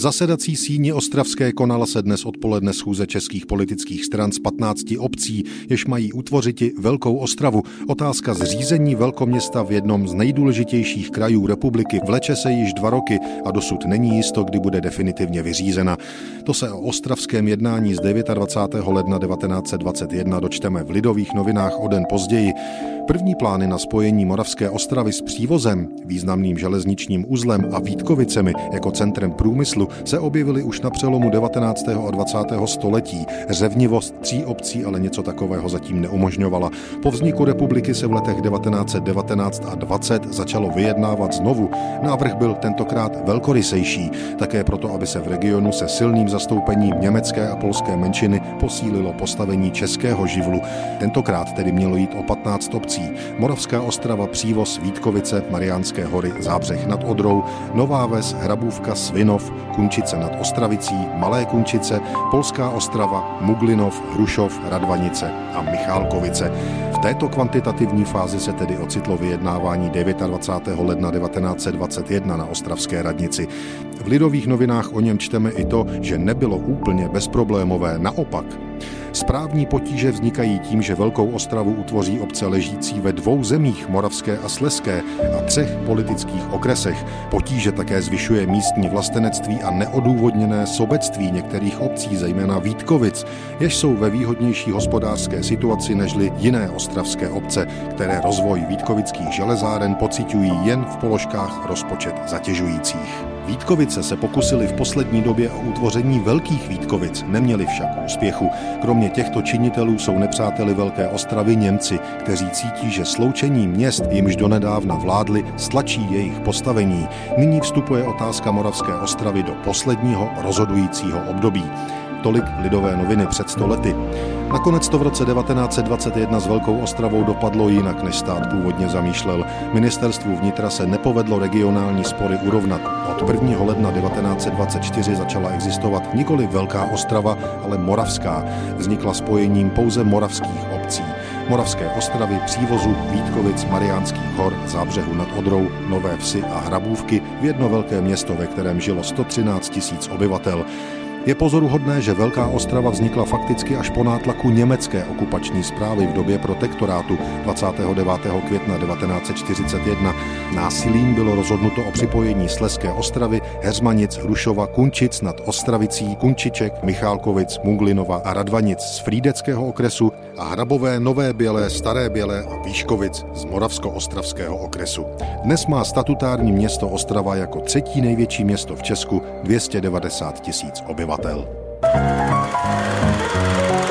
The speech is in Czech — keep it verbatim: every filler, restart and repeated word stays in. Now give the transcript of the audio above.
V zasedací síni ostravské konala se dnes odpoledne schůze českých politických stran z patnácti obcí, jež mají utvořiti Velkou Ostravu. Otázka zřízení velkoměsta v jednom z nejdůležitějších krajů republiky vleče se již dva roky a dosud není jisto, kdy bude definitivně vyřízena. To se o ostravském jednání z dvacátého devátého ledna devatenáct set dvacet jedna dočteme v Lidových novinách o den později. První plány na spojení Moravské Ostravy s Přívozem, významným železničním uzlem a Vítkovicemi jako centrem průmyslu se objevily už na přelomu devatenáctého a dvacátého století. Řevnivost tří obcí ale něco takového zatím neumožňovala. Po vzniku republiky se v letech devatenáct set devatenáct a dvacet začalo vyjednávat znovu. Návrh byl tentokrát velkorysejší, také proto, aby se v regionu se silným zastoupením německé a polské menšiny posílilo postavení českého živlu. Tentokrát tedy mělo jít o patnáct obcí. Moravská Ostrava, Přívoz, Vítkovice, Mariánské hory, Zábřeh nad Odrou, Nová Ves, Hrabůvka, Svinov, Kunčice nad Ostravicí, Malé Kunčice, Polská Ostrava, Muglinov, Hrušov, Radvanice a Michálkovice. V této kvantitativní fázi se tedy ocitlo vyjednávání dvacátého devátého ledna devatenáct set dvacet jedna na ostravské radnici. V Lidových novinách o něm čteme i to, že nebylo úplně bezproblémové, naopak. Správní potíže vznikají tím, že Velkou Ostravu utvoří obce ležící ve dvou zemích, moravské a slezské, a třech politických okresech. Potíže také zvyšuje místní vlastenectví a neodůvodněné sobectví některých obcí, zejména Vítkovic, jež jsou ve výhodnější hospodářské situaci nežli jiné ostravské obce, které rozvoj vítkovických železáren pociťují jen v položkách rozpočet zatěžujících. Vítkovice se pokusili v poslední době o utvoření Velkých Vítkovic, neměli však úspěchu. Kromě těchto činitelů jsou nepřáteli Velké Ostravy Němci, kteří cítí, že sloučení měst, jimž donedávna vládli, stlačí jejich postavení. Nyní vstupuje otázka Moravské Ostravy do posledního rozhodujícího období. Tolik Lidové noviny před sto lety. Nakonec to v roce devatenáct set dvacet jedna s Velkou Ostravou dopadlo jinak, než stát původně zamýšlel. Ministerstvu vnitra se nepovedlo regionální spory urovnat. Od prvního ledna devatenáct set dvacet čtyři začala existovat nikoli Velká Ostrava, ale Moravská. Vznikla spojením pouze moravských obcí. Moravské Ostravy, Přívozu, Vítkovic, Mariánských hor, Zábřehu nad Odrou, Nové Vsi a Hrabůvky v jedno velké město, ve kterém žilo sto třináct tisíc obyvatel. Je pozoruhodné, že Velká Ostrava vznikla fakticky až po nátlaku německé okupační správy v době protektorátu dvacátého devátého května devatenáct set čtyřicet jedna. Násilím bylo rozhodnuto o připojení Slezské Ostravy, Heřmanic, Rušova, Kunčic nad Ostravicí, Kunčiček, Michálkovic, Muglinova a Radvanic z Frýdeckého okresu a Hrabové, Nové Bělé, Staré Bělé a Výškovic z Moravsko-Ostravského okresu. Dnes má statutární město Ostrava jako třetí největší město v Česku dvě stě devadesát tisíc obyvatel. Thank you.